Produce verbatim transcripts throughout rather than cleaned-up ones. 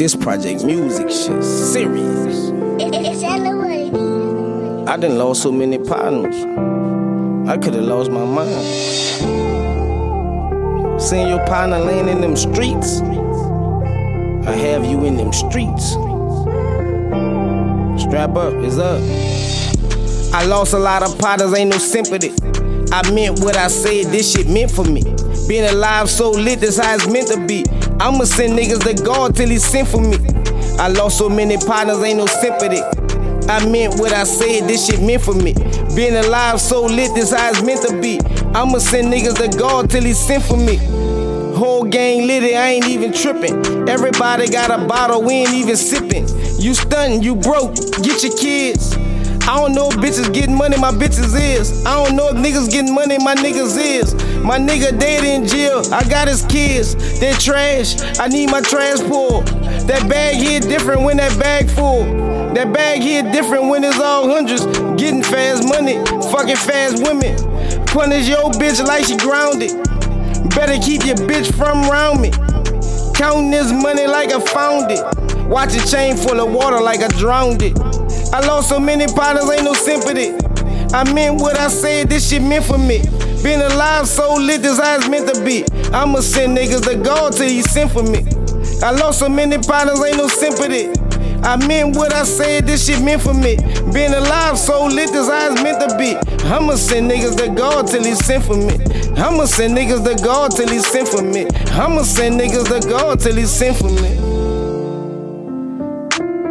this project, music shit, serious. It's L O A. I done lost so many partners. I could've lost my mind. Seeing your partner laying in them streets, I have you in them streets. Strap up, it's up. I lost a lot of partners, ain't no sympathy. I meant what I said, this shit meant for me. Being alive so lit, that's how it's meant to be. I'ma send niggas to God till he sent for me. I lost so many partners, ain't no sympathy. I meant what I said, this shit meant for me. Being alive so lit, this how it's meant to be. I'ma send niggas to God till he sent for me. Whole gang lit it, I ain't even tripping. Everybody got a bottle, we ain't even sipping. You stuntin', you broke, get your kids. I don't know if bitches getting money, my bitches is. I don't know if niggas getting money, my niggas is. My nigga dead in jail, I got his kids. They trash, I need my trash pulled. That bag here different when that bag full. That bag here different when it's all hundreds. Getting fast money, fucking fast women. Punish your bitch like she grounded. Better keep your bitch from round me. Counting this money like I found it. Watch a chain full of water like I drowned it. I lost so many partners, ain't no sympathy. I meant what I said, this shit meant for me. Been alive so lit, this how it's meant to be. I'ma send niggas to God till he sent for me. I lost so many partners, ain't no sympathy. I meant what I said, this shit meant for me. Been alive so lit, this how it's meant to be. I'ma send niggas to God till he sent for me. I'ma send niggas to God till he sent for me. I'ma send niggas to God till he sent for me.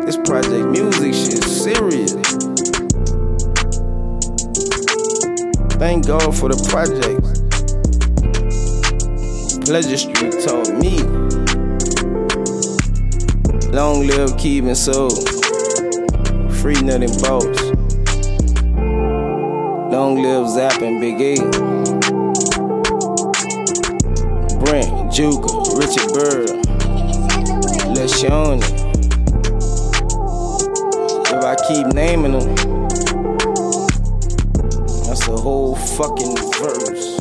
This project music shit serious. Thank God for the project. Pleasure Street taught me. Long live Keeb and Soul. Free Nuttin' Boss. Long live Zap and Big E. Brent, Juka, Richard Burr, LaShawn. If I keep naming them, that's a whole fucking verse.